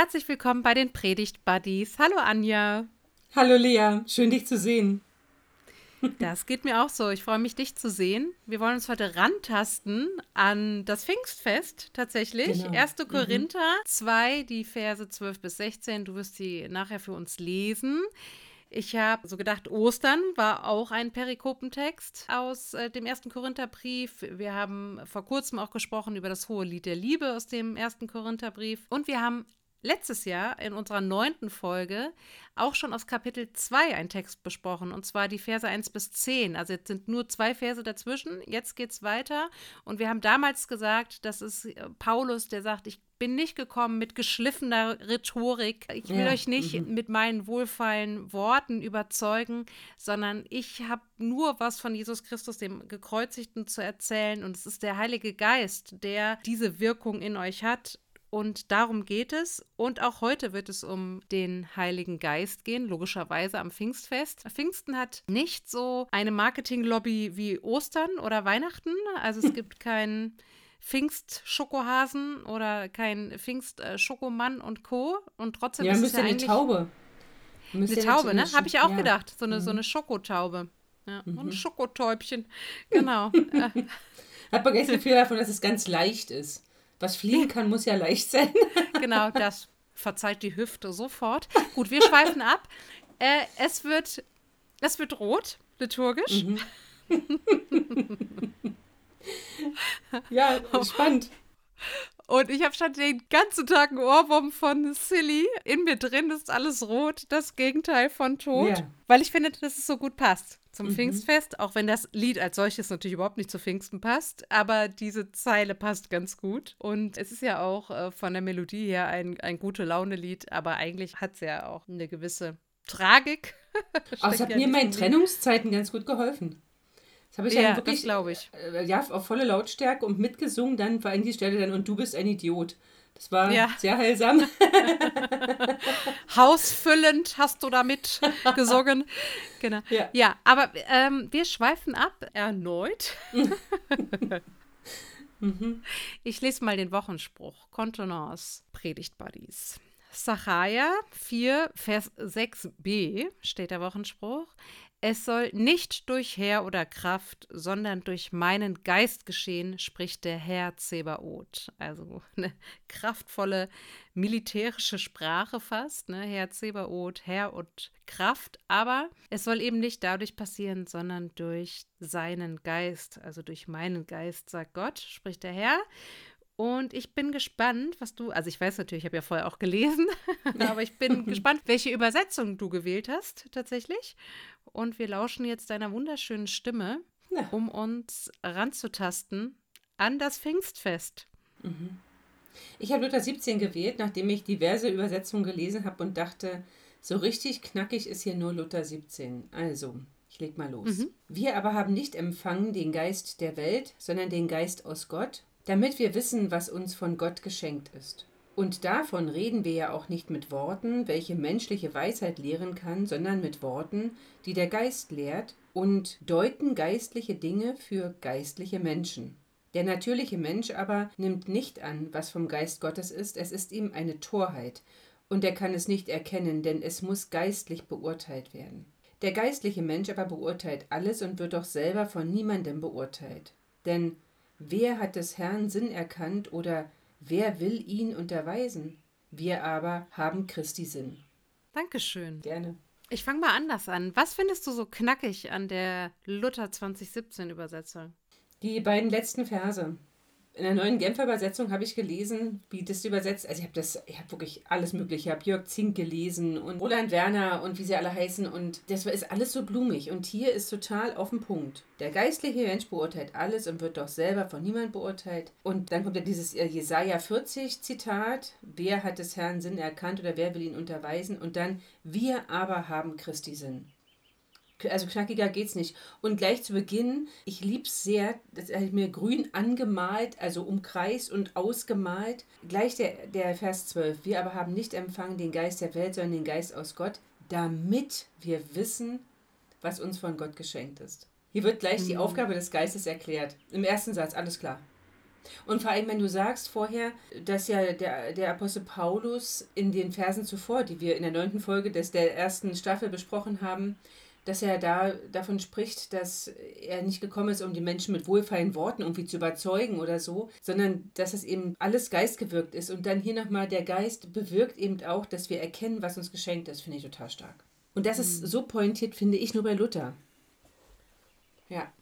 Herzlich willkommen bei den Predigt Buddies. Hallo Anja. Hallo Lea, schön dich zu sehen. Das geht mir auch so. Ich freue mich, dich zu sehen. Wir wollen uns heute rantasten an das Pfingstfest tatsächlich. Genau. 1. Korinther 2, die Verse 12 bis 16. Du wirst die nachher für uns lesen. Ich habe so gedacht, Ostern war auch ein Perikopentext aus dem 1. Korintherbrief. Wir haben vor kurzem auch gesprochen über das hohe Lied der Liebe aus dem 1. Korintherbrief. Und wir haben letztes Jahr in unserer 9. Folge auch schon aus Kapitel 2 einen Text besprochen, und zwar die Verse 1 bis 10. Also jetzt sind nur 2 Verse dazwischen, jetzt geht's weiter. Und wir haben damals gesagt, das ist Paulus, der sagt, ich bin nicht gekommen mit geschliffener Rhetorik. Ich will euch nicht mit meinen wohlfeilen Worten überzeugen, sondern ich habe nur was von Jesus Christus, dem Gekreuzigten, zu erzählen. Und es ist der Heilige Geist, der diese Wirkung in euch hat. Und darum geht es. Und auch heute wird es um den Heiligen Geist gehen, logischerweise am Pfingstfest. Pfingsten hat nicht so eine Marketinglobby wie Ostern oder Weihnachten. Also es gibt keinen Pfingst-Schokohasen oder keinen Pfingst-Schokomann und Co. Und trotzdem ist es ja eigentlich eine Taube. Eine Taube, ne? Habe ich auch gedacht. So eine Schokotaube. Ja. Und ein Schokotäubchen. Genau. Hat man gestern viel davon, dass es ganz leicht ist. Was fliegen kann, muss ja leicht sein. Genau, das verzeiht die Hüfte sofort. Gut, wir schweifen ab. Es wird rot, liturgisch. Ja, spannend. Und ich habe schon den ganzen Tag einen Ohrwurm von Silly. In mir drin ist alles rot, das Gegenteil von Tod. Yeah. Weil ich finde, dass es so gut passt zum Pfingstfest. Auch wenn das Lied als solches natürlich überhaupt nicht zu Pfingsten passt. Aber diese Zeile passt ganz gut. Und es ist ja auch von der Melodie her ein Gute-Laune-Lied. Aber eigentlich hat es ja auch eine gewisse Tragik. Aber es hat mir in meinen Trennungszeiten ganz gut geholfen. Das habe ich dann wirklich, glaube ich, auf volle Lautstärke und mitgesungen, dann vor allem die Stelle dann, und du bist ein Idiot. Das war sehr heilsam. Hausfüllend hast du da mit gesungen. Genau. Ja, aber wir schweifen ab erneut. Ich lese mal den Wochenspruch. Kontenance, Predigt Buddies. Sacharja 4, Vers 6b steht der Wochenspruch. Es soll nicht durch Heer oder Kraft, sondern durch meinen Geist geschehen, spricht der Herr Zebaoth. Also eine kraftvolle militärische Sprache fast, ne? Herr Zebaoth, Herr und Kraft. Aber es soll eben nicht dadurch passieren, sondern durch seinen Geist. Also durch meinen Geist, sagt Gott, spricht der Herr. Und ich bin gespannt, was du, also ich weiß natürlich, ich habe ja vorher auch gelesen, aber ich bin gespannt, welche Übersetzung du gewählt hast tatsächlich. Und wir lauschen jetzt deiner wunderschönen Stimme, um uns ranzutasten an das Pfingstfest. Ich habe Luther 17 gewählt, nachdem ich diverse Übersetzungen gelesen habe und dachte, so richtig knackig ist hier nur Luther 17. Also, ich leg mal los. Wir aber haben nicht empfangen den Geist der Welt, sondern den Geist aus Gott, damit wir wissen, was uns von Gott geschenkt ist. Und davon reden wir ja auch nicht mit Worten, welche menschliche Weisheit lehren kann, sondern mit Worten, die der Geist lehrt, und deuten geistliche Dinge für geistliche Menschen. Der natürliche Mensch aber nimmt nicht an, was vom Geist Gottes ist, es ist ihm eine Torheit, und er kann es nicht erkennen, denn es muss geistlich beurteilt werden. Der geistliche Mensch aber beurteilt alles und wird doch selber von niemandem beurteilt. Denn wer hat des Herrn Sinn erkannt, oder wer will ihn unterweisen? Wir aber haben Christi Sinn. Dankeschön. Gerne. Ich fange mal anders an. Was findest du so knackig an der Luther 2017 Übersetzung? Die beiden letzten Verse. In der neuen Genfer Übersetzung habe ich gelesen, wie das übersetzt. Also ich habe wirklich alles Mögliche. Ich habe Jörg Zink gelesen und Roland Werner und wie sie alle heißen. Und das ist alles so blumig. Und hier ist total auf den Punkt. Der geistliche Mensch beurteilt alles und wird doch selber von niemand beurteilt. Und dann kommt ja dieses Jesaja 40 Zitat. Wer hat des Herrn Sinn erkannt, oder wer will ihn unterweisen? Und dann, wir aber haben Christi Sinn. Also knackiger geht's nicht. Und gleich zu Beginn, ich lieb's sehr, das habe ich mir grün angemalt, also umkreist und ausgemalt. Gleich der Vers 12. Wir aber haben nicht empfangen den Geist der Welt, sondern den Geist aus Gott, damit wir wissen, was uns von Gott geschenkt ist. Hier wird gleich die Aufgabe des Geistes erklärt. Im ersten Satz, alles klar. Und vor allem, wenn du sagst vorher, dass ja der Apostel Paulus in den Versen zuvor, die wir in der 9. Folge der ersten Staffel besprochen haben, dass er davon spricht, dass er nicht gekommen ist, um die Menschen mit wohlfeilen Worten irgendwie zu überzeugen oder so, sondern dass es eben alles geistgewirkt ist. Und dann hier nochmal, der Geist bewirkt eben auch, dass wir erkennen, was uns geschenkt ist, finde ich total stark. Und das ist so pointiert, finde ich, nur bei Luther. Ja.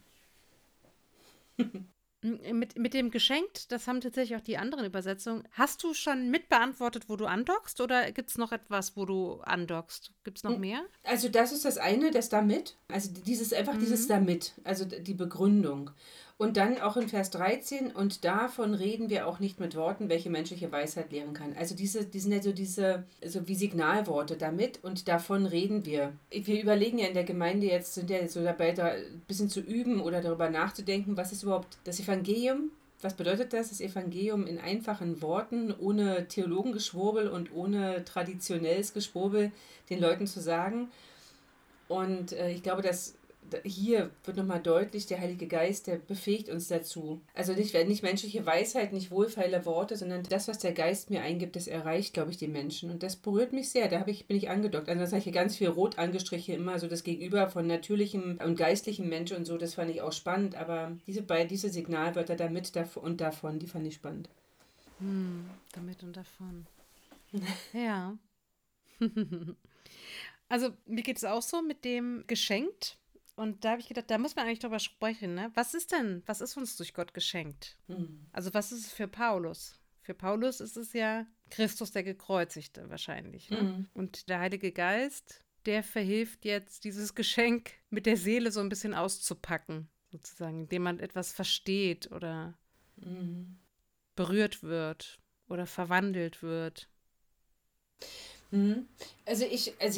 Mit dem Geschenkt, das haben tatsächlich auch die anderen Übersetzungen. Hast du schon mitbeantwortet, wo du andockst? Oder gibt es noch etwas, wo du andockst? Gibt es noch mehr? Also das ist das eine, das damit. Also dieses damit, also die Begründung. Und dann auch in Vers 13, und davon reden wir auch nicht mit Worten, welche menschliche Weisheit lehren kann. Also die sind ja so wie Signalworte damit und davon reden wir. Wir überlegen ja in der Gemeinde jetzt, sind ja so dabei, da ein bisschen zu üben oder darüber nachzudenken, was ist überhaupt das Evangelium? Was bedeutet das? Das Evangelium in einfachen Worten, ohne Theologengeschwurbel und ohne traditionelles Geschwurbel den Leuten zu sagen. Und ich glaube, dass hier wird nochmal deutlich, der Heilige Geist, der befähigt uns dazu. Also nicht menschliche Weisheit, nicht wohlfeile Worte, sondern das, was der Geist mir eingibt, das erreicht, glaube ich, die Menschen. Und das berührt mich sehr, da bin ich angedockt. Also das habe ich hier ganz viel rot angestrichen, immer so das Gegenüber von natürlichem und geistlichem Menschen und so, das fand ich auch spannend. Aber diese Signalwörter damit und davon, die fand ich spannend. Damit und davon. Ja. Also mir geht es auch so mit dem geschenkt. Und da habe ich gedacht, da muss man eigentlich drüber sprechen, ne? Was ist uns durch Gott geschenkt? Also was ist es für Paulus? Für Paulus ist es ja Christus, der Gekreuzigte wahrscheinlich. Ne? Und der Heilige Geist, der verhilft jetzt, dieses Geschenk mit der Seele so ein bisschen auszupacken, sozusagen, indem man etwas versteht oder berührt wird oder verwandelt wird. Also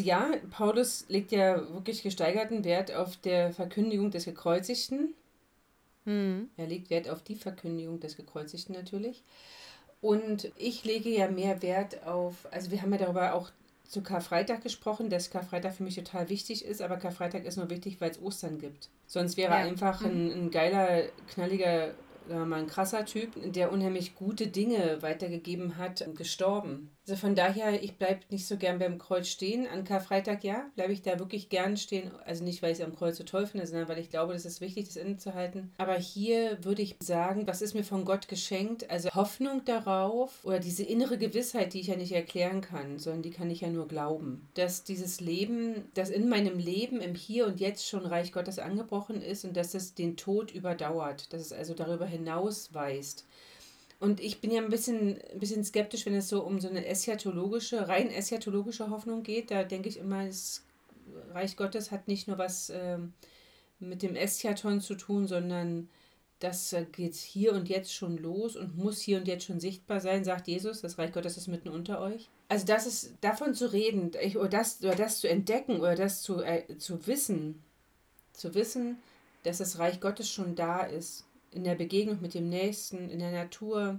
ja, Paulus legt ja wirklich gesteigerten Wert auf der Verkündigung des Gekreuzigten. Er legt Wert auf die Verkündigung des Gekreuzigten natürlich. Und ich lege ja mehr Wert auf, also wir haben ja darüber auch zu Karfreitag gesprochen, dass Karfreitag für mich total wichtig ist, aber Karfreitag ist nur wichtig, weil es Ostern gibt. Sonst wäre einfach ein geiler, knalliger, mal ein krasser Typ, der unheimlich gute Dinge weitergegeben hat und gestorben. Also von daher, ich bleibe nicht so gern beim Kreuz stehen. An Karfreitag, ja, bleibe ich da wirklich gern stehen. Also nicht, weil ich es am Kreuz so toll finde, sondern weil ich glaube, das ist wichtig, das innezuhalten. Aber hier würde ich sagen, was ist mir von Gott geschenkt? Also Hoffnung darauf oder diese innere Gewissheit, die ich ja nicht erklären kann, sondern die kann ich ja nur glauben. Dass dieses Leben, dass in meinem Leben im Hier und Jetzt schon Reich Gottes angebrochen ist und dass es den Tod überdauert. Dass es also darüber hinausweist. Und ich bin ja ein bisschen skeptisch, wenn es so um so eine rein eschatologische Hoffnung geht. Da denke ich immer, das Reich Gottes hat nicht nur was mit dem Eschaton zu tun, sondern das geht hier und jetzt schon los und muss hier und jetzt schon sichtbar sein, sagt Jesus, das Reich Gottes ist mitten unter euch. Also das ist, davon zu reden, oder das zu entdecken oder das zu wissen, dass das Reich Gottes schon da ist. In der Begegnung mit dem Nächsten, in der Natur,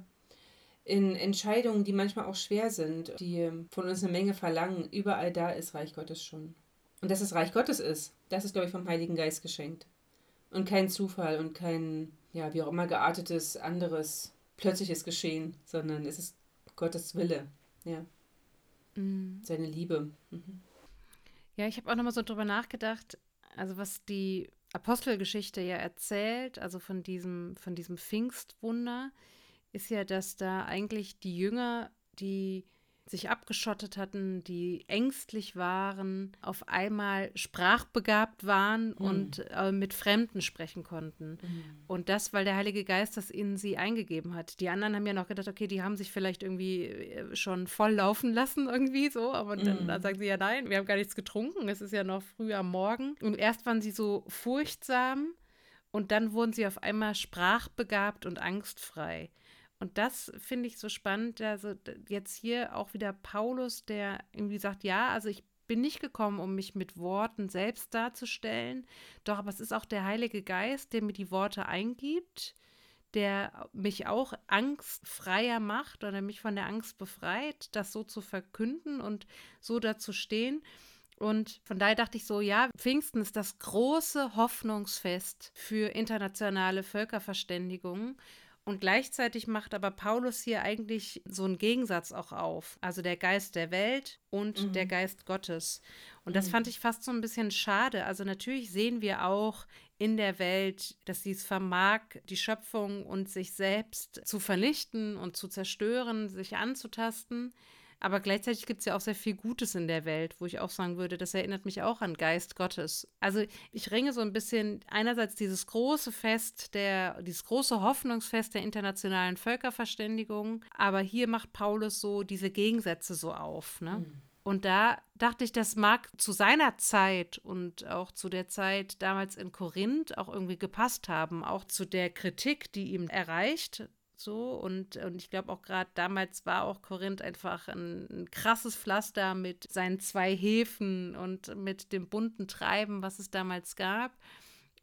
in Entscheidungen, die manchmal auch schwer sind, die von uns eine Menge verlangen. Überall da ist Reich Gottes schon. Und dass es Reich Gottes ist, das ist, glaube ich, vom Heiligen Geist geschenkt. Und kein Zufall und kein, ja, wie auch immer geartetes, anderes, plötzliches Geschehen, sondern es ist Gottes Wille, ja. Seine Liebe. Ja, ich habe auch nochmal so drüber nachgedacht, also was die Apostelgeschichte ja erzählt, also von diesem Pfingstwunder, ist ja, dass da eigentlich die Jünger, die sich abgeschottet hatten, die ängstlich waren, auf einmal sprachbegabt waren und mit Fremden sprechen konnten. Und das, weil der Heilige Geist das in sie eingegeben hat. Die anderen haben ja noch gedacht, okay, die haben sich vielleicht irgendwie schon voll laufen lassen irgendwie so, aber dann sagen sie ja, nein, wir haben gar nichts getrunken, es ist ja noch früh am Morgen. Und erst waren sie so furchtsam und dann wurden sie auf einmal sprachbegabt und angstfrei. Und das finde ich so spannend, also jetzt hier auch wieder Paulus, der irgendwie sagt, ja, also ich bin nicht gekommen, um mich mit Worten selbst darzustellen, doch, aber es ist auch der Heilige Geist, der mir die Worte eingibt, der mich auch angstfreier macht oder mich von der Angst befreit, das so zu verkünden und so dazu stehen. Und von daher dachte ich so, ja, Pfingsten ist das große Hoffnungsfest für internationale Völkerverständigung. Und gleichzeitig macht aber Paulus hier eigentlich so einen Gegensatz auch auf. Also der Geist der Welt und der Geist Gottes. Und das fand ich fast so ein bisschen schade. Also natürlich sehen wir auch in der Welt, dass sie es vermag, die Schöpfung und sich selbst zu vernichten und zu zerstören, sich anzutasten. Aber gleichzeitig gibt es ja auch sehr viel Gutes in der Welt, wo ich auch sagen würde, das erinnert mich auch an Geist Gottes. Also ich ringe so ein bisschen, einerseits dieses große Fest, dieses große Hoffnungsfest der internationalen Völkerverständigung, aber hier macht Paulus so diese Gegensätze so auf, ne? Und da dachte ich, das mag zu seiner Zeit und auch zu der Zeit damals in Korinth auch irgendwie gepasst haben, auch zu der Kritik, die ihm erreicht. So, und ich glaube auch gerade damals war auch Korinth einfach ein krasses Pflaster mit seinen 2 Häfen und mit dem bunten Treiben, was es damals gab,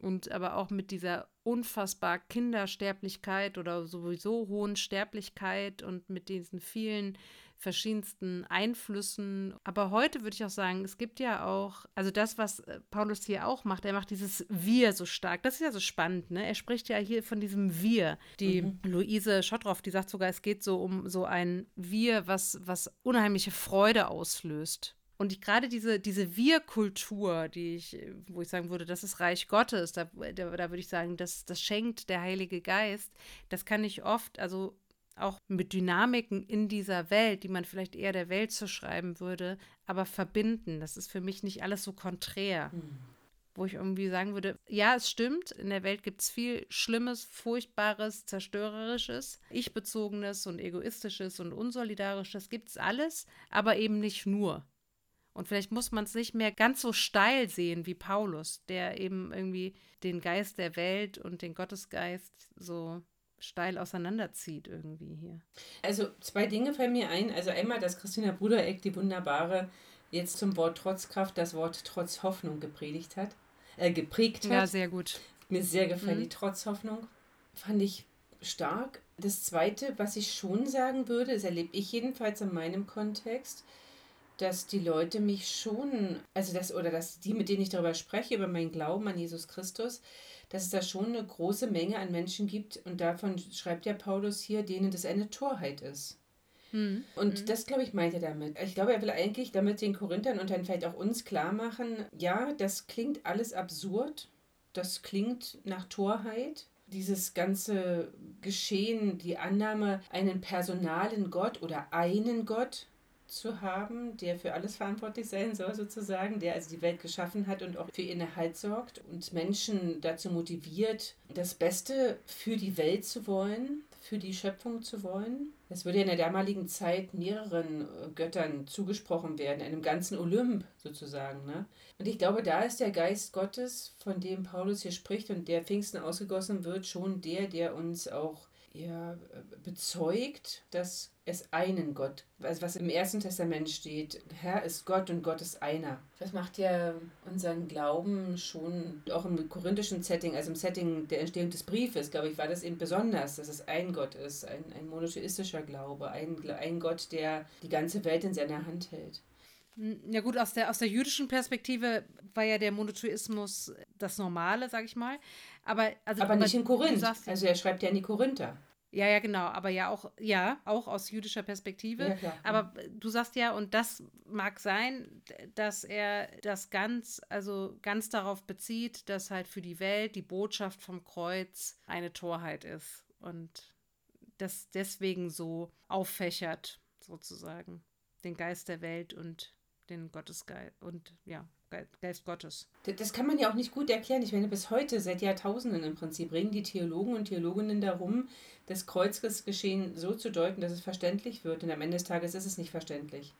und aber auch mit dieser unfassbar Kindersterblichkeit oder sowieso hohen Sterblichkeit und mit diesen vielen verschiedensten Einflüssen. Aber heute würde ich auch sagen, es gibt ja auch, also das, was Paulus hier auch macht, er macht dieses Wir so stark. Das ist ja so spannend, ne? Er spricht ja hier von diesem Wir. Die Luise Schottroff, die sagt sogar, es geht so um so ein Wir, was unheimliche Freude auslöst. Und gerade diese Wir-Kultur, wo ich sagen würde, das ist Reich Gottes, da würde ich sagen, das schenkt der Heilige Geist. Das kann ich oft, also auch mit Dynamiken in dieser Welt, die man vielleicht eher der Welt zuschreiben würde, aber verbinden. Das ist für mich nicht alles so konträr. Wo ich irgendwie sagen würde, ja, es stimmt, in der Welt gibt es viel Schlimmes, Furchtbares, Zerstörerisches, Ich-Bezogenes und Egoistisches und Unsolidarisches, gibt es alles, aber eben nicht nur. Und vielleicht muss man es nicht mehr ganz so steil sehen wie Paulus, der eben irgendwie den Geist der Welt und den Gottesgeist so steil auseinanderzieht irgendwie hier. Also 2 Dinge fallen mir ein. Also einmal, dass Christina Brudereck, die wunderbare, jetzt zum Wort Trotzkraft das Wort Trotzhoffnung geprägt hat. Ja, sehr gut. Mir sehr gefällt die Trotzhoffnung. Fand ich stark. Das Zweite, was ich schon sagen würde, das erlebe ich jedenfalls in meinem Kontext, dass die Leute mich schon, dass die, mit denen ich darüber spreche, über meinen Glauben an Jesus Christus, dass es da schon eine große Menge an Menschen gibt, und davon schreibt ja Paulus hier, denen das eine Torheit ist. Und das, glaube ich, meint er damit. Ich glaube, er will eigentlich damit den Korinthern und dann vielleicht auch uns klar machen, ja, das klingt alles absurd, das klingt nach Torheit. Dieses ganze Geschehen, die Annahme, einen personalen Gott oder einen Gott zu haben, der für alles verantwortlich sein soll sozusagen, der also die Welt geschaffen hat und auch für ihren Erhalt sorgt und Menschen dazu motiviert, das Beste für die Welt zu wollen, für die Schöpfung zu wollen. Das würde in der damaligen Zeit mehreren Göttern zugesprochen werden, einem ganzen Olymp sozusagen, ne? Und ich glaube, da ist der Geist Gottes, von dem Paulus hier spricht und der Pfingsten ausgegossen wird, schon der uns auch bezeugt, dass es einen Gott, also was im Ersten Testament steht, Herr ist Gott und Gott ist einer. Das macht ja unseren Glauben schon, auch im korinthischen Setting, also im Setting der Entstehung des Briefes, glaube ich, war das eben besonders, dass es ein Gott ist, ein monotheistischer Glaube, ein Gott, der die ganze Welt in seiner Hand hält. Ja gut, aus der jüdischen Perspektive war ja der Monotheismus das Normale, sag ich mal. Aber nicht in Korinth. Also er schreibt ja in die Korinther. Ja, genau. Aber auch aus jüdischer Perspektive. Ja, aber du sagst ja, und das mag sein, dass er das ganz darauf bezieht, dass halt für die Welt die Botschaft vom Kreuz eine Torheit ist. Und das deswegen so auffächert, sozusagen. Den Geist der Welt und den Gottesgeist und Geist Gottes. Das kann man ja auch nicht gut erklären. Ich meine, bis heute, seit Jahrtausenden im Prinzip, ringen die Theologen und Theologinnen darum, das Kreuzgesgeschehen so zu deuten, dass es verständlich wird. Und am Ende des Tages ist es nicht verständlich.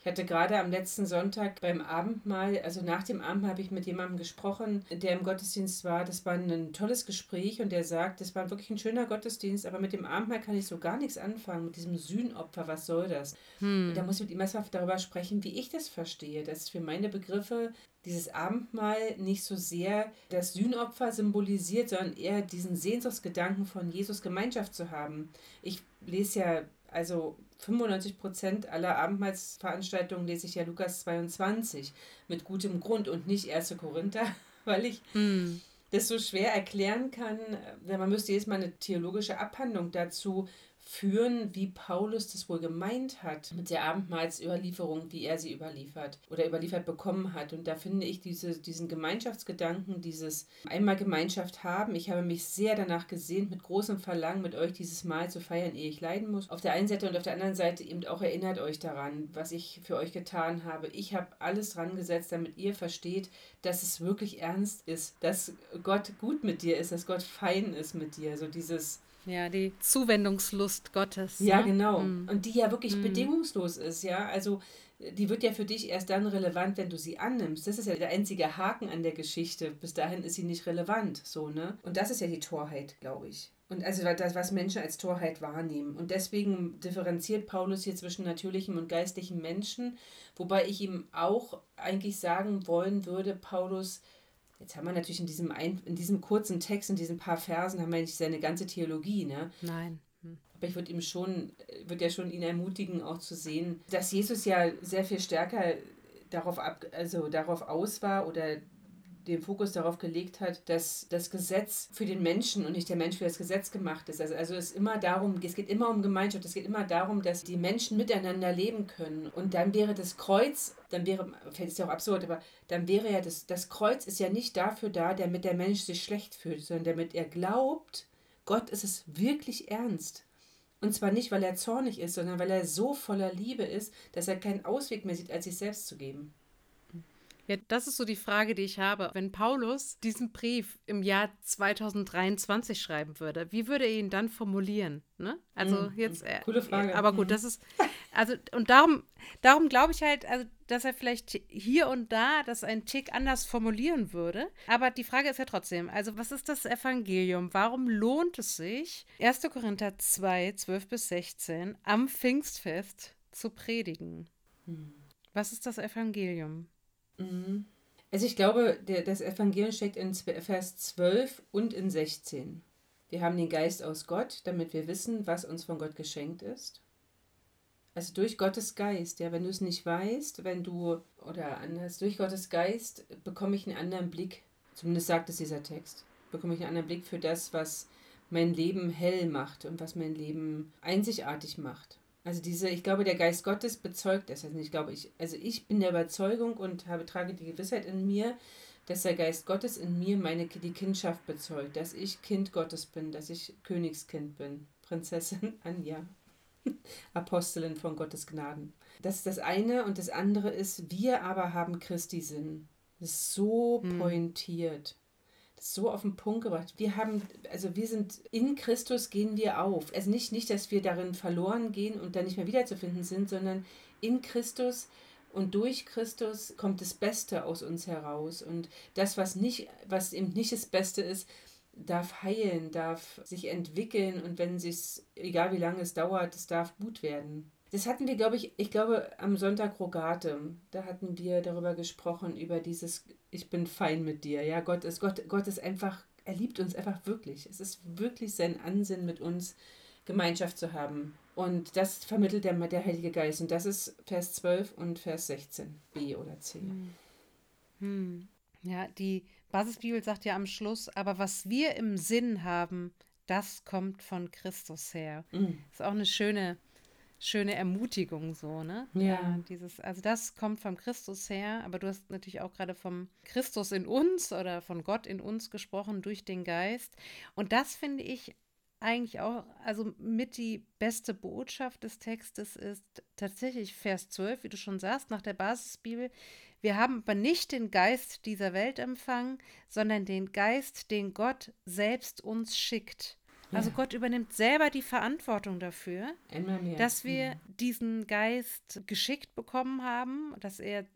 Ich hatte gerade am letzten Sonntag beim Abendmahl, also nach dem Abendmahl habe ich mit jemandem gesprochen, der im Gottesdienst war. Das war ein tolles Gespräch und der sagt, das war wirklich ein schöner Gottesdienst, aber mit dem Abendmahl kann ich so gar nichts anfangen, mit diesem Sühnopfer, was soll das? Und da muss ich mit ihm erstmal darüber sprechen, wie ich das verstehe, dass für meine Begriffe dieses Abendmahl nicht so sehr das Sühnopfer symbolisiert, sondern eher diesen Sehnsuchtsgedanken von Jesus, Gemeinschaft zu haben. Ich lese ja, also 95% aller Abendmahlsveranstaltungen lese ich ja Lukas 22 mit gutem Grund und nicht 1. Korinther, weil ich das so schwer erklären kann. Man müsste jetzt mal eine theologische Abhandlung dazu führen, wie Paulus das wohl gemeint hat mit der Abendmahlsüberlieferung, wie er sie überliefert oder überliefert bekommen hat. Und da finde ich diesen Gemeinschaftsgedanken, dieses einmal Gemeinschaft haben. Ich habe mich sehr danach gesehnt, mit großem Verlangen mit euch dieses Mahl zu feiern, ehe ich leiden muss. Auf der einen Seite und auf der anderen Seite eben auch erinnert euch daran, was ich für euch getan habe. Ich habe alles dran gesetzt, damit ihr versteht, dass es wirklich ernst ist, dass Gott gut mit dir ist, dass Gott fein ist mit dir. So dieses... Ja, die Zuwendungslust Gottes. Ja, ne? Genau. Mm. Und die ja wirklich bedingungslos ist, ja. Also die wird ja für dich erst dann relevant, wenn du sie annimmst. Das ist ja der einzige Haken an der Geschichte. Bis dahin ist sie nicht relevant, so, ne? Und das ist ja die Torheit, glaube ich. Und also das, was Menschen als Torheit wahrnehmen. Und deswegen differenziert Paulus hier zwischen natürlichem und geistlichem Menschen, wobei ich ihm auch eigentlich sagen wollen würde, Paulus... Jetzt haben wir natürlich in diesem kurzen Text, in diesen paar Versen, haben wir nicht seine ganze Theologie, ne? Nein. Aber ich würde ja schon ihn ermutigen, auch zu sehen, dass Jesus ja sehr viel stärker darauf aus war oder den Fokus darauf gelegt hat, dass das Gesetz für den Menschen und nicht der Mensch für das Gesetz gemacht ist. Also es geht immer um Gemeinschaft, es geht immer darum, dass die Menschen miteinander leben können. Und dann wäre das Kreuz, vielleicht ist ja auch absurd, aber dann wäre ja das Kreuz ist ja nicht dafür da, damit der Mensch sich schlecht fühlt, sondern damit er glaubt, Gott ist es wirklich ernst. Und zwar nicht, weil er zornig ist, sondern weil er so voller Liebe ist, dass er keinen Ausweg mehr sieht, als sich selbst zu geben. Ja, das ist so die Frage, die ich habe. Wenn Paulus diesen Brief im Jahr 2023 schreiben würde, wie würde er ihn dann formulieren? Ne? Also jetzt, coole Frage. Aber gut, das ist, also und darum glaube ich halt, also dass er vielleicht hier und da das einen Tick anders formulieren würde. Aber die Frage ist ja trotzdem, also was ist das Evangelium? Warum lohnt es sich, 1. Korinther 2, 12-16 am Pfingstfest zu predigen? Mhm. Was ist das Evangelium? Also ich glaube, das Evangelium steckt in Vers 12 und in 16. Wir haben den Geist aus Gott, damit wir wissen, was uns von Gott geschenkt ist. Also durch Gottes Geist, ja, wenn du es nicht weißt, durch Gottes Geist bekomme ich einen anderen Blick, zumindest sagt es dieser Text, bekomme ich einen anderen Blick für das, was mein Leben hell macht und was mein Leben einzigartig macht. Also ich glaube, der Geist Gottes bezeugt das. Also ich bin der Überzeugung und trage die Gewissheit in mir, dass der Geist Gottes in mir die Kindschaft bezeugt, dass ich Kind Gottes bin, dass ich Königskind bin, Prinzessin Anja, Apostelin von Gottes Gnaden. Das ist das eine und das andere ist, wir aber haben Christi Sinn. Das ist so pointiert. So auf den Punkt gebracht. Wir sind in Christus, gehen wir auf. Also nicht, dass wir darin verloren gehen und dann nicht mehr wiederzufinden sind, sondern in Christus und durch Christus kommt das Beste aus uns heraus. Und das, was eben nicht das Beste ist, darf heilen, darf sich entwickeln und egal wie lange es dauert, es darf gut werden. Das hatten wir, glaube ich, am Sonntag Rogate, da hatten wir darüber gesprochen, über dieses Ich bin fein mit dir. Ja, Gott ist einfach, er liebt uns einfach wirklich. Es ist wirklich sein Ansinnen, mit uns Gemeinschaft zu haben. Und das vermittelt der Heilige Geist. Und das ist Vers 12 und Vers 16, B oder C. Ja, die Basisbibel sagt ja am Schluss, aber was wir im Sinn haben, das kommt von Christus her. Das ist auch eine schöne Ermutigung so, ne? Ja, das kommt vom Christus her, aber du hast natürlich auch gerade vom Christus in uns oder von Gott in uns gesprochen durch den Geist und das finde ich eigentlich auch, also mit die beste Botschaft des Textes ist tatsächlich Vers 12, wie du schon sagst, nach der Basisbibel. Wir haben aber nicht den Geist dieser Welt empfangen, sondern den Geist, den Gott selbst uns schickt. Also Gott übernimmt selber die Verantwortung dafür, dass wir diesen Geist geschickt bekommen haben, dass er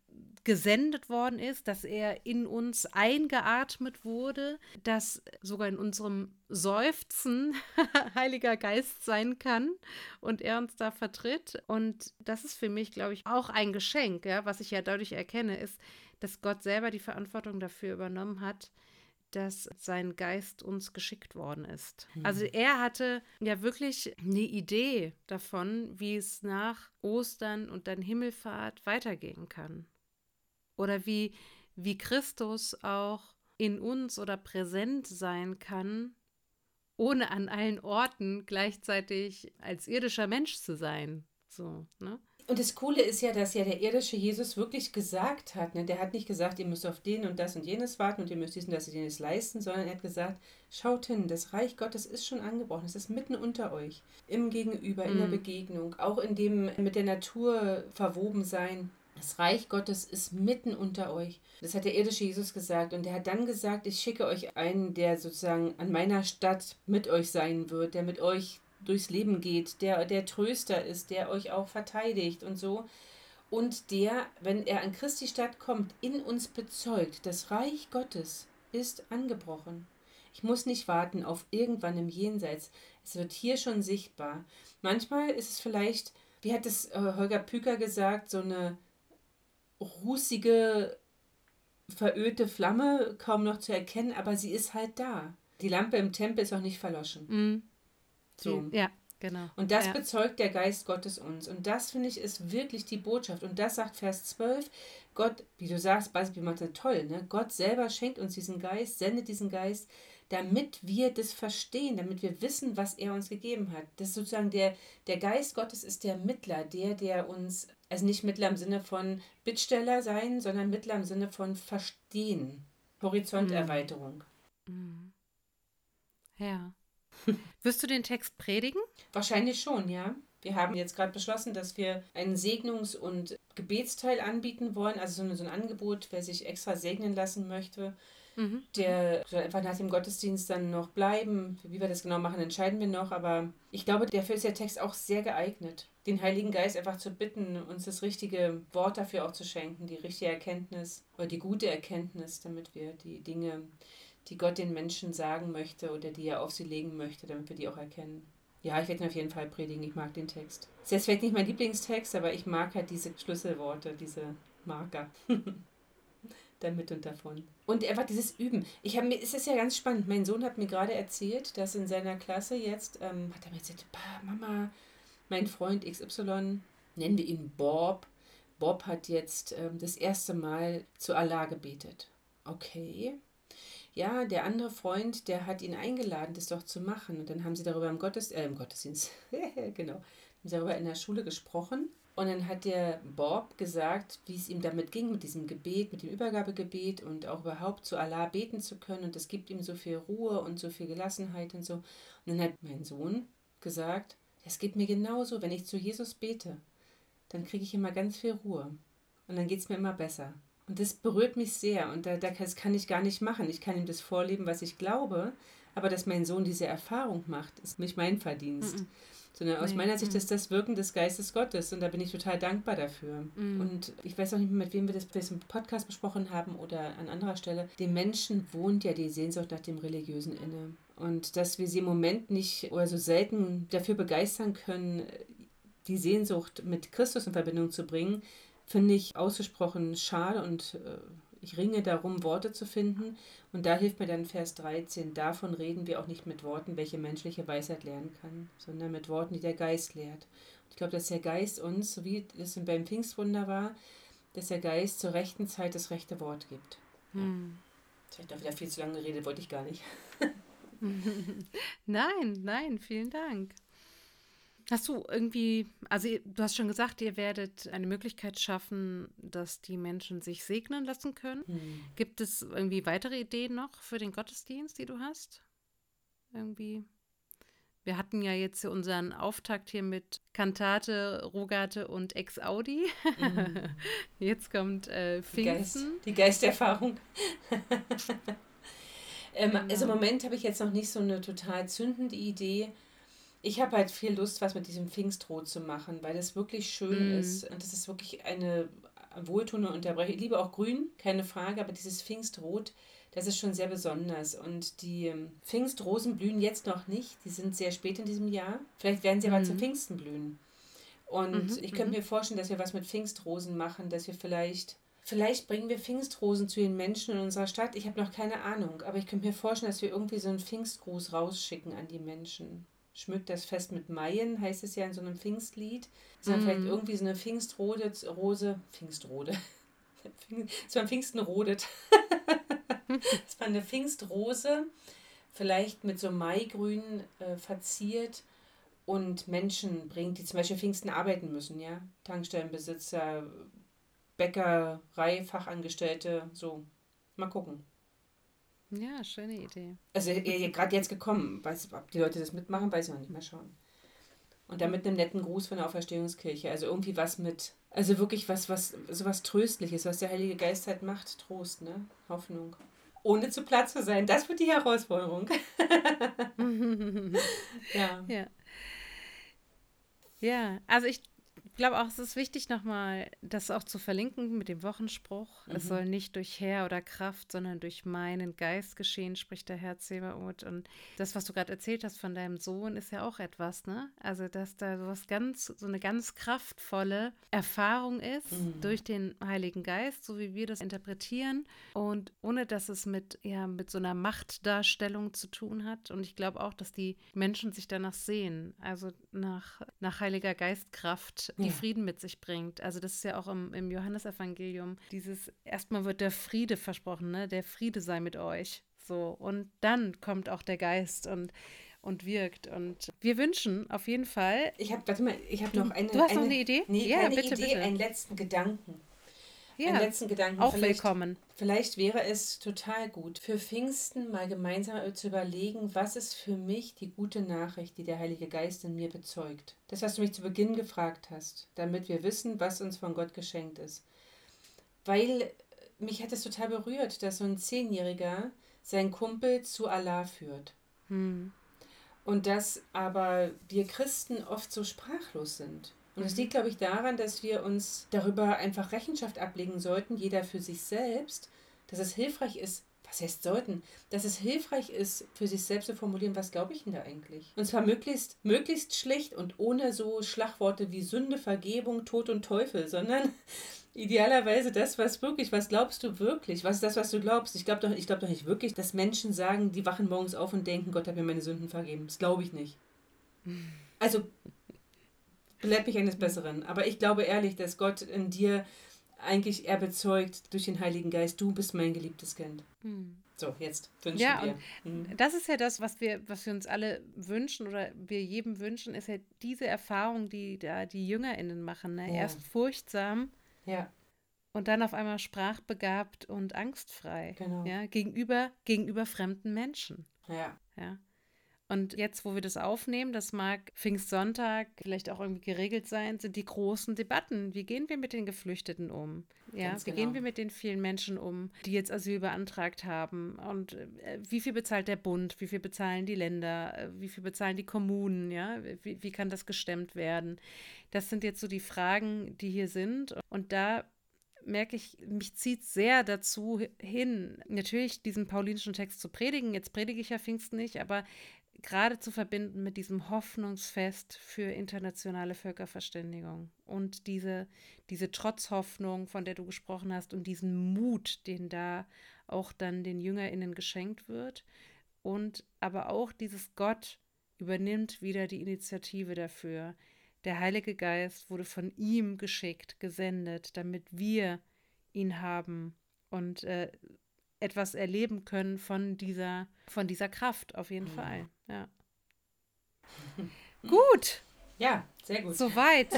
gesendet worden ist, dass er in uns eingeatmet wurde, dass sogar in unserem Seufzen Heiliger Geist sein kann und er uns da vertritt. Und das ist für mich, glaube ich, auch ein Geschenk, ja, was ich ja dadurch erkenne, ist, dass Gott selber die Verantwortung dafür übernommen hat, dass sein Geist uns geschickt worden ist. Also er hatte ja wirklich eine Idee davon, wie es nach Ostern und dann Himmelfahrt weitergehen kann. Oder wie Christus auch in uns oder präsent sein kann, ohne an allen Orten gleichzeitig als irdischer Mensch zu sein. So, ne? Und das Coole ist ja, dass ja der irdische Jesus wirklich gesagt hat, ne? Der hat nicht gesagt, ihr müsst auf den und das und jenes warten und ihr müsst dies und das und jenes leisten, sondern er hat gesagt, schaut hin, das Reich Gottes ist schon angebrochen, es ist mitten unter euch, im Gegenüber, in der Begegnung, auch in dem mit der Natur verwoben sein. Das Reich Gottes ist mitten unter euch. Das hat der irdische Jesus gesagt. Und er hat dann gesagt, ich schicke euch einen, der sozusagen an meiner Stadt mit euch sein wird, der mit euch durchs Leben geht, der Tröster ist, der euch auch verteidigt und so. Und der, wenn er an Christi Stadt kommt, in uns bezeugt, das Reich Gottes ist angebrochen. Ich muss nicht warten auf irgendwann im Jenseits. Es wird hier schon sichtbar. Manchmal ist es vielleicht, wie hat es Holger Püker gesagt, so eine rußige, verödete Flamme, kaum noch zu erkennen, aber sie ist halt da. Die Lampe im Tempel ist auch nicht verloschen. So. Ja, genau. Und das bezeugt der Geist Gottes uns. Und das, finde ich, ist wirklich die Botschaft. Und das sagt Vers 12, Gott, wie du sagst, Basisbibel macht das toll, ne? Gott selber schenkt uns diesen Geist, sendet diesen Geist, damit wir das verstehen, damit wir wissen, was er uns gegeben hat. Das ist sozusagen der Geist Gottes ist der Mittler, der uns, also nicht Mittler im Sinne von Bittsteller sein, sondern Mittler im Sinne von Verstehen, Horizonterweiterung. Ja. Wirst du den Text predigen? Wahrscheinlich schon, ja. Wir haben jetzt gerade beschlossen, dass wir einen Segnungs- und Gebetsteil anbieten wollen, also so ein Angebot, wer sich extra segnen lassen möchte. Der soll einfach nach dem Gottesdienst dann noch bleiben. Wie wir das genau machen, entscheiden wir noch. Aber ich glaube, dafür ist der Text auch sehr geeignet, den Heiligen Geist einfach zu bitten, uns das richtige Wort dafür auch zu schenken, die richtige Erkenntnis oder die gute Erkenntnis, damit wir die Dinge, die Gott den Menschen sagen möchte oder die er auf sie legen möchte, damit wir die auch erkennen. Ja, ich werde ihn auf jeden Fall predigen. Ich mag den Text. Das ist vielleicht nicht mein Lieblingstext, aber ich mag halt diese Schlüsselworte, diese Marker. Damit und davon. Und einfach dieses Üben. Es ist ja ganz spannend. Mein Sohn hat mir gerade erzählt, dass in seiner Klasse jetzt, hat er mir gesagt, Mama, mein Freund XY, nennen wir ihn Bob. Bob hat jetzt das erste Mal zu Allah gebetet. Okay. Ja, der andere Freund, der hat ihn eingeladen, das doch zu machen. Und dann haben sie darüber im Gottesdienst, genau, haben sie darüber in der Schule gesprochen. Und dann hat der Bob gesagt, wie es ihm damit ging, mit diesem Gebet, mit dem Übergabegebet und auch überhaupt zu Allah beten zu können. Und das gibt ihm so viel Ruhe und so viel Gelassenheit und so. Und dann hat mein Sohn gesagt, das geht mir genauso, wenn ich zu Jesus bete. Dann kriege ich immer ganz viel Ruhe. Und dann geht es mir immer besser. Und das berührt mich sehr. Und das kann ich gar nicht machen. Ich kann ihm das vorleben, was ich glaube. Aber dass mein Sohn diese Erfahrung macht, ist nicht mein Verdienst. Sondern aus meiner Sicht ist das Wirken des Geistes Gottes und da bin ich total dankbar dafür. Und ich weiß auch nicht, mit wem wir das im Podcast besprochen haben oder an anderer Stelle. Dem Menschen wohnt ja die Sehnsucht nach dem Religiösen inne. Und dass wir sie im Moment nicht oder so selten dafür begeistern können, die Sehnsucht mit Christus in Verbindung zu bringen, finde ich ausgesprochen schade und ich ringe darum, Worte zu finden. Und da hilft mir dann Vers 13. Davon reden wir auch nicht mit Worten, welche menschliche Weisheit lernen kann, sondern mit Worten, die der Geist lehrt. Und ich glaube, dass der Geist uns, so wie es beim Pfingstwunder war, dass der Geist zur rechten Zeit das rechte Wort gibt. Jetzt habe ich doch wieder viel zu lange geredet, wollte ich gar nicht. Nein, vielen Dank. Hast du irgendwie, also du hast schon gesagt, ihr werdet eine Möglichkeit schaffen, dass die Menschen sich segnen lassen können. Gibt es irgendwie weitere Ideen noch für den Gottesdienst, die du hast? Irgendwie, wir hatten ja jetzt unseren Auftakt hier mit Kantate, Rogate und Ex-Audi. Jetzt kommt Pfingsten. Die Geisterfahrung. Also im Moment habe ich jetzt noch nicht so eine total zündende Idee. Ich habe halt viel Lust, was mit diesem Pfingstrot zu machen, weil das wirklich schön ist. Und das ist wirklich eine wohltuende Unterbrechung. Ich liebe auch Grün, keine Frage, aber dieses Pfingstrot, das ist schon sehr besonders. Und die Pfingstrosen blühen jetzt noch nicht. Die sind sehr spät in diesem Jahr. Vielleicht werden sie aber zu Pfingsten blühen. Und ich könnte mir vorstellen, dass wir was mit Pfingstrosen machen, dass wir vielleicht bringen wir Pfingstrosen zu den Menschen in unserer Stadt. Ich habe noch keine Ahnung, aber ich könnte mir vorstellen, dass wir irgendwie so einen Pfingstgruß rausschicken an die Menschen. Schmückt das Fest mit Maien, heißt es ja in so einem Pfingstlied. Ist dann vielleicht irgendwie so eine Pfingstrode, Rose, Pfingstrode. Dass man Pfingsten rodet. Das war eine Pfingstrose, vielleicht mit so Maigrün verziert, und Menschen bringt, die zum Beispiel Pfingsten arbeiten müssen, ja, Tankstellenbesitzer, Bäckerei, Fachangestellte, so. Mal gucken. Ja, schöne Idee. Also gerade jetzt gekommen, weiß, ob die Leute das mitmachen, weiß ich noch nicht, mal schauen. Und dann mit einem netten Gruß von der Auferstehungskirche, also irgendwie was mit, also wirklich was Tröstliches, was der Heilige Geist halt macht, Trost, ne, Hoffnung. Ohne zu platt zu sein, das wird die Herausforderung. Ja. Ja. Ja, also ich glaube auch, es ist wichtig nochmal, das auch zu verlinken mit dem Wochenspruch. Mhm. Es soll nicht durch Herr oder Kraft, sondern durch meinen Geist geschehen, spricht der Herr Zebaoth. Und das, was du gerade erzählt hast von deinem Sohn, ist ja auch etwas, ne? Also, dass da so eine ganz kraftvolle Erfahrung ist, mhm, durch den Heiligen Geist, so wie wir das interpretieren. Und ohne, dass es mit so einer Machtdarstellung zu tun hat. Und ich glaube auch, dass die Menschen sich danach sehen, also nach Heiliger Geistkraft, die Frieden mit sich bringt. Also das ist ja auch im Johannes-Evangelium dieses, erstmal wird der Friede versprochen, ne? Der Friede sei mit euch. So, und dann kommt auch der Geist und wirkt. Und wir wünschen auf jeden Fall... Ich habe noch eine... Du hast noch eine Idee? Nee, ja, bitte. Einen letzten Gedanken. Ja, einen letzten Gedanken. Auch vielleicht, willkommen. Vielleicht wäre es total gut, für Pfingsten mal gemeinsam zu überlegen, was ist für mich die gute Nachricht, die der Heilige Geist in mir bezeugt. Das, was du mich zu Beginn gefragt hast, damit wir wissen, was uns von Gott geschenkt ist. Weil mich hat es total berührt, dass so ein 10-Jähriger seinen Kumpel zu Allah führt. Hm. Und dass aber wir Christen oft so sprachlos sind. Und das liegt, glaube ich, daran, dass wir uns darüber einfach Rechenschaft ablegen sollten, jeder für sich selbst, dass es hilfreich ist, was heißt sollten, dass es hilfreich ist, für sich selbst zu formulieren, was glaube ich denn da eigentlich? Und zwar möglichst schlicht und ohne so Schlagworte wie Sünde, Vergebung, Tod und Teufel, sondern idealerweise das, was glaubst du wirklich? Was ist das, was du glaubst? Ich glaube doch nicht wirklich, dass Menschen sagen, die wachen morgens auf und denken, Gott hat mir meine Sünden vergeben. Das glaube ich nicht. Also... Belehrt mich eines Besseren. Aber ich glaube ehrlich, dass Gott in dir eigentlich eher bezeugt durch den Heiligen Geist, du bist mein geliebtes Kind. Mhm. So, jetzt wünschen wir. Mhm. Das ist ja das, was wir uns alle wünschen oder wir jedem wünschen, ist ja diese Erfahrung, die da die JüngerInnen machen. Ne? Ja. Erst furchtsam und dann auf einmal sprachbegabt und angstfrei. Genau. Ja? Gegenüber fremden Menschen. Ja. Und jetzt, wo wir das aufnehmen, das mag Pfingstsonntag vielleicht auch irgendwie geregelt sein, sind die großen Debatten. Wie gehen wir mit den Geflüchteten um? Ja, ganz genau. Wie gehen wir mit den vielen Menschen um, die jetzt Asyl beantragt haben? Und wie viel bezahlt der Bund? Wie viel bezahlen die Länder? Wie viel bezahlen die Kommunen? Ja, wie kann das gestemmt werden? Das sind jetzt so die Fragen, die hier sind. Und da merke ich, mich zieht sehr dazu hin, natürlich diesen paulinischen Text zu predigen. Jetzt predige ich ja Pfingsten nicht, aber gerade zu verbinden mit diesem Hoffnungsfest für internationale Völkerverständigung und diese Trotzhoffnung, von der du gesprochen hast, und diesen Mut, den da auch dann den JüngerInnen geschenkt wird, und aber auch dieses Gott übernimmt wieder die Initiative dafür. Der Heilige Geist wurde von ihm geschickt, gesendet, damit wir ihn haben und etwas erleben können von dieser Kraft, auf jeden Fall. Ja. Gut. Ja, sehr gut. Soweit.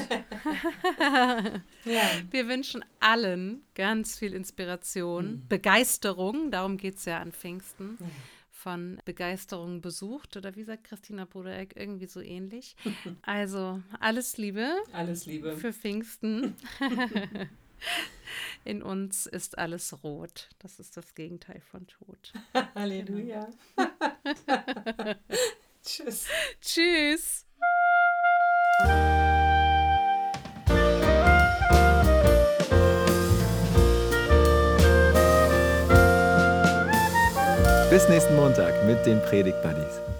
Ja. Wir wünschen allen ganz viel Inspiration, Begeisterung, darum geht es ja an Pfingsten, von Begeisterung besucht, oder wie sagt Christina Brudereck, irgendwie so ähnlich. Also, alles Liebe. Alles Liebe. Für Pfingsten. In uns ist alles rot. Das ist das Gegenteil von Tod. Halleluja. Genau. Tschüss. Tschüss. Bis nächsten Montag mit den Predigt Buddies.